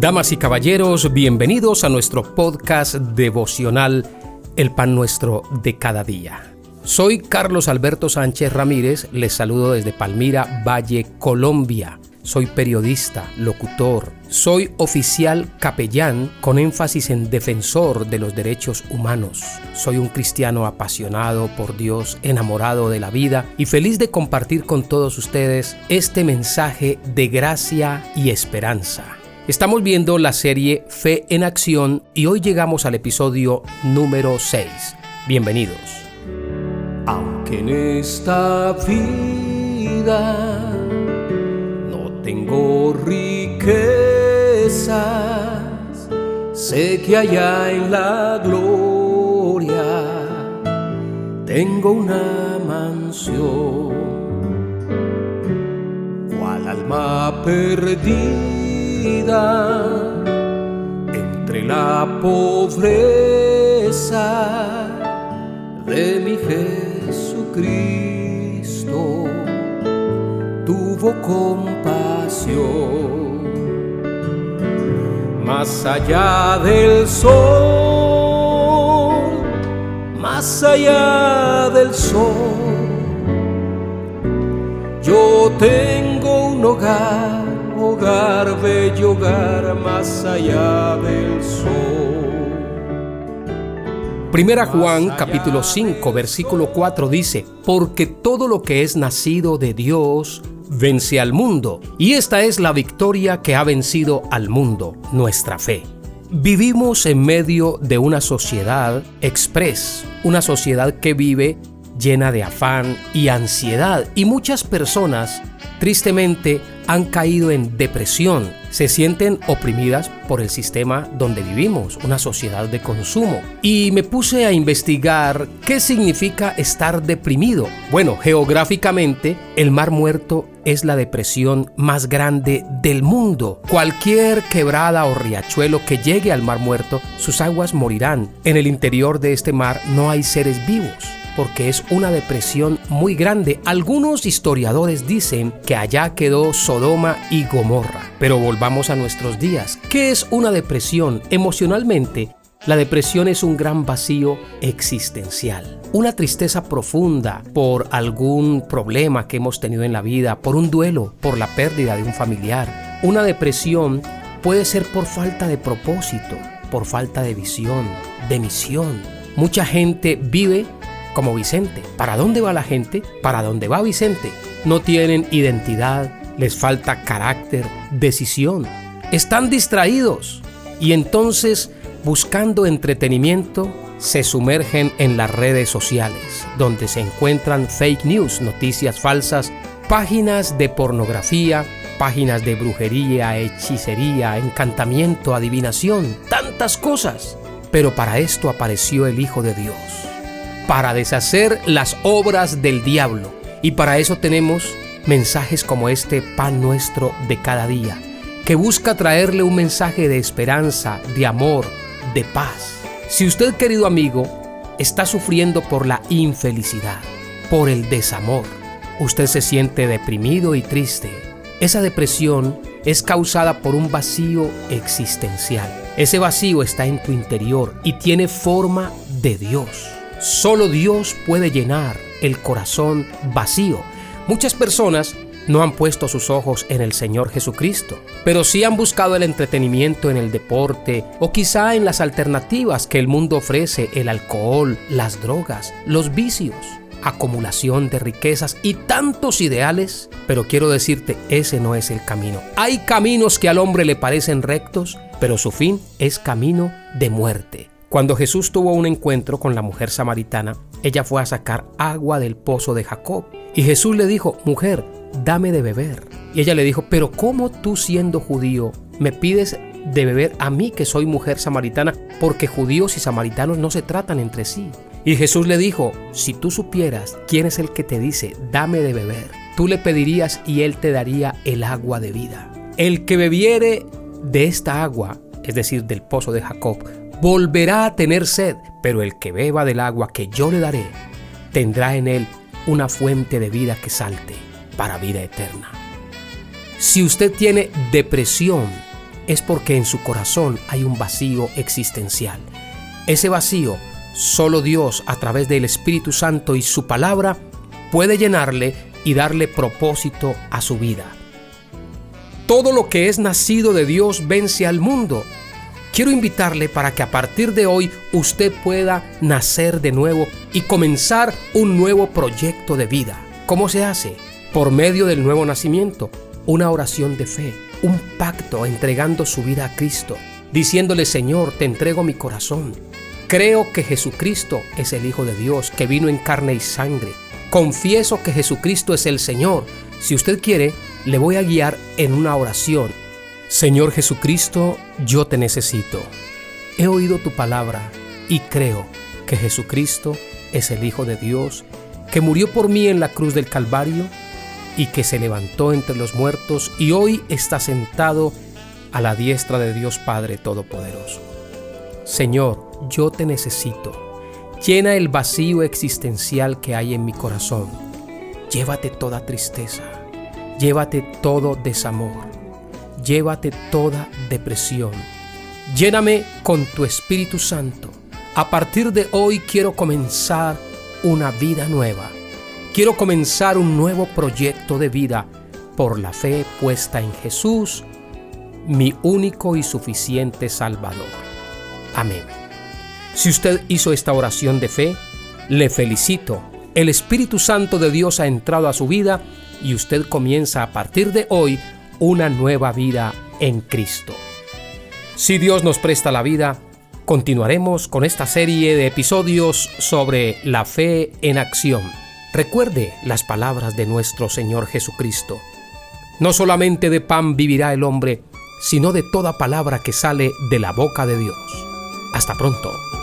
Damas y caballeros, bienvenidos a nuestro podcast devocional El Pan Nuestro de Cada Día. Soy Carlos Alberto Sánchez Ramírez, les saludo desde Palmira, Valle, Colombia. Soy periodista, locutor, soy oficial capellán con énfasis en defensor de los derechos humanos. Soy un cristiano apasionado por Dios, enamorado de la vida y feliz de compartir con todos ustedes este mensaje de gracia y esperanza. Estamos viendo la serie Fe en Acción y hoy llegamos al episodio número 6. Bienvenidos. Aunque en esta vida tengo riquezas, sé que allá en la gloria tengo una mansión. Cual alma perdida entre la pobreza de mi Jesucristo tuvo compasión. Más allá del sol, más allá del sol, yo tengo un hogar, hogar, bello hogar, más allá del sol. Primera Juan capítulo 5 versículo 4 dice: porque todo lo que es nacido de Dios vence al mundo, y esta es la victoria que ha vencido al mundo, nuestra fe. Vivimos en medio de una sociedad express, una sociedad que vive llena de afán y ansiedad, y muchas personas tristemente han caído en depresión, se sienten oprimidas por el sistema donde vivimos, una sociedad de consumo. Y me puse a investigar qué significa estar deprimido. Bueno, geográficamente, el Mar Muerto es la depresión más grande del mundo. Cualquier quebrada o riachuelo que llegue al Mar Muerto, sus aguas morirán. En el interior de este mar no hay seres vivos, porque es una depresión muy grande. Algunos historiadores dicen que allá quedó Sodoma y Gomorra. Pero volvamos a nuestros días. ¿Qué es una depresión? Emocionalmente, la depresión es un gran vacío existencial, una tristeza profunda por algún problema que hemos tenido en la vida, por un duelo, por la pérdida de un familiar. Una depresión puede ser por falta de propósito, por falta de visión, de misión. Mucha gente vive como Vicente. ¿Para dónde va la gente? ¿Para dónde va Vicente? No tienen identidad, les falta carácter, decisión. Están distraídos y entonces, buscando entretenimiento, se sumergen en las redes sociales, donde se encuentran fake news, noticias falsas, páginas de pornografía, páginas de brujería, hechicería, encantamiento, adivinación, tantas cosas. Pero para esto apareció el Hijo de Dios, para deshacer las obras del diablo. Y para eso tenemos mensajes como este Pan Nuestro de Cada Día, que busca traerle un mensaje de esperanza, de amor, de paz. Si usted, querido amigo, está sufriendo por la infelicidad, por el desamor, usted se siente deprimido y triste, esa depresión es causada por un vacío existencial. Ese vacío está en tu interior y tiene forma de Dios. Solo Dios puede llenar el corazón vacío. Muchas personas no han puesto sus ojos en el Señor Jesucristo, pero sí han buscado el entretenimiento en el deporte o quizá en las alternativas que el mundo ofrece: el alcohol, las drogas, los vicios, acumulación de riquezas y tantos ideales. Pero quiero decirte, ese no es el camino. Hay caminos que al hombre le parecen rectos, pero su fin es camino de muerte. Cuando Jesús tuvo un encuentro con la mujer samaritana, ella fue a sacar agua del pozo de Jacob. Y Jesús le dijo: mujer, dame de beber. Y ella le dijo: pero ¿cómo tú, siendo judío, me pides de beber a mí, que soy mujer samaritana? Porque judíos y samaritanos no se tratan entre sí. Y Jesús le dijo: si tú supieras quién es el que te dice dame de beber, tú le pedirías y él te daría el agua de vida. El que bebiere de esta agua, es decir, del pozo de Jacob, volverá a tener sed, pero el que beba del agua que yo le daré, tendrá en él una fuente de vida que salte para vida eterna. Si usted tiene depresión, es porque en su corazón hay un vacío existencial. Ese vacío, solo Dios a través del Espíritu Santo y su palabra puede llenarle y darle propósito a su vida. Todo lo que es nacido de Dios vence al mundo. Quiero invitarle para que a partir de hoy usted pueda nacer de nuevo y comenzar un nuevo proyecto de vida. ¿Cómo se hace? Por medio del nuevo nacimiento, una oración de fe, un pacto entregando su vida a Cristo, diciéndole: Señor, te entrego mi corazón. Creo que Jesucristo es el Hijo de Dios que vino en carne y sangre. Confieso que Jesucristo es el Señor. Si usted quiere, le voy a guiar en una oración. Señor Jesucristo, yo te necesito. He oído tu palabra y creo que Jesucristo es el Hijo de Dios que murió por mí en la cruz del Calvario y que se levantó entre los muertos y hoy está sentado a la diestra de Dios Padre Todopoderoso. Señor, yo te necesito. Llena el vacío existencial que hay en mi corazón. Llévate toda tristeza. Llévate todo desamor. Llévate toda depresión. Lléname con tu Espíritu Santo. A partir de hoy quiero comenzar una vida nueva. Quiero comenzar un nuevo proyecto de vida por la fe puesta en Jesús, mi único y suficiente Salvador. Amén. Si usted hizo esta oración de fe, le felicito. El Espíritu Santo de Dios ha entrado a su vida y usted comienza a partir de hoy una nueva vida en Cristo. Si Dios nos presta la vida, continuaremos con esta serie de episodios sobre la fe en acción. Recuerde las palabras de nuestro Señor Jesucristo. No solamente de pan vivirá el hombre, sino de toda palabra que sale de la boca de Dios. Hasta pronto.